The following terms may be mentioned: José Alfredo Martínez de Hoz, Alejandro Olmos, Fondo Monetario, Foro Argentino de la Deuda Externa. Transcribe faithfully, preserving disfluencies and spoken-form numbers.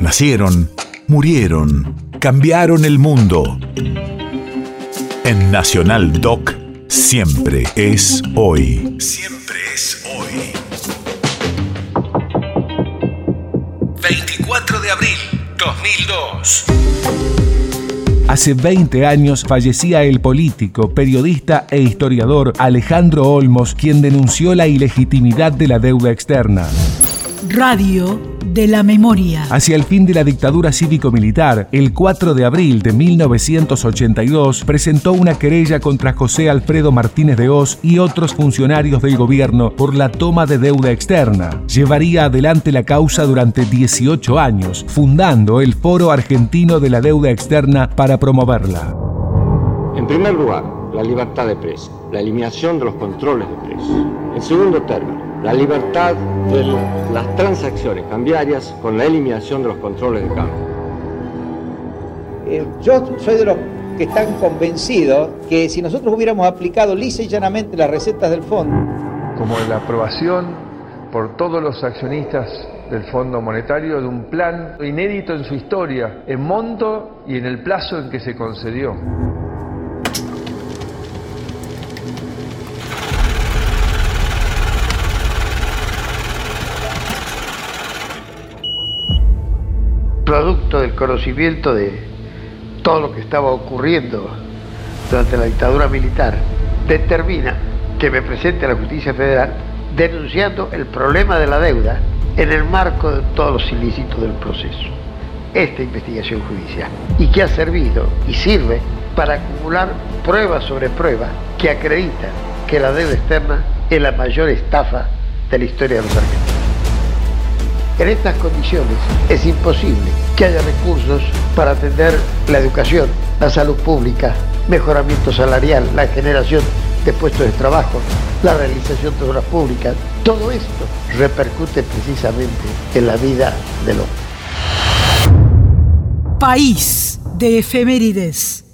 Nacieron, murieron, cambiaron el mundo. En Nacional Doc, siempre es hoy. Siempre es hoy. veinticuatro de abril de dos mil dos. Hace veinte años fallecía el político, periodista e historiador Alejandro Olmos, quien denunció la ilegitimidad de la deuda externa. Radio de la memoria. Hacia el fin de la dictadura cívico-militar, el cuatro de abril de mil novecientos ochenta y dos, presentó una querella contra José Alfredo Martínez de Hoz y otros funcionarios del gobierno por la toma de deuda externa. Llevaría adelante la causa durante dieciocho años, fundando el Foro Argentino de la Deuda Externa para promoverla. En primer lugar, la libertad de prensa, la eliminación de los controles de prensa. En segundo término, la libertad de las transacciones cambiarias con la eliminación de los controles de cambio. Yo soy de los que están convencidos que si nosotros hubiéramos aplicado lisa y llanamente las recetas del fondo, como la aprobación por todos los accionistas del Fondo Monetario de un plan inédito en su historia, en monto y en el plazo en que se concedió. Producto del conocimiento de todo lo que estaba ocurriendo durante la dictadura militar, determina que me presente a la justicia federal denunciando el problema de la deuda en el marco de todos los ilícitos del proceso. Esta investigación judicial, y que ha servido y sirve para acumular prueba sobre prueba que acreditan que la deuda externa es la mayor estafa de la historia de los argentinos. En estas condiciones es imposible que haya recursos para atender la educación, la salud pública, mejoramiento salarial, la generación de puestos de trabajo, la realización de obras públicas. Todo esto repercute precisamente en la vida del hombre. País de efemérides.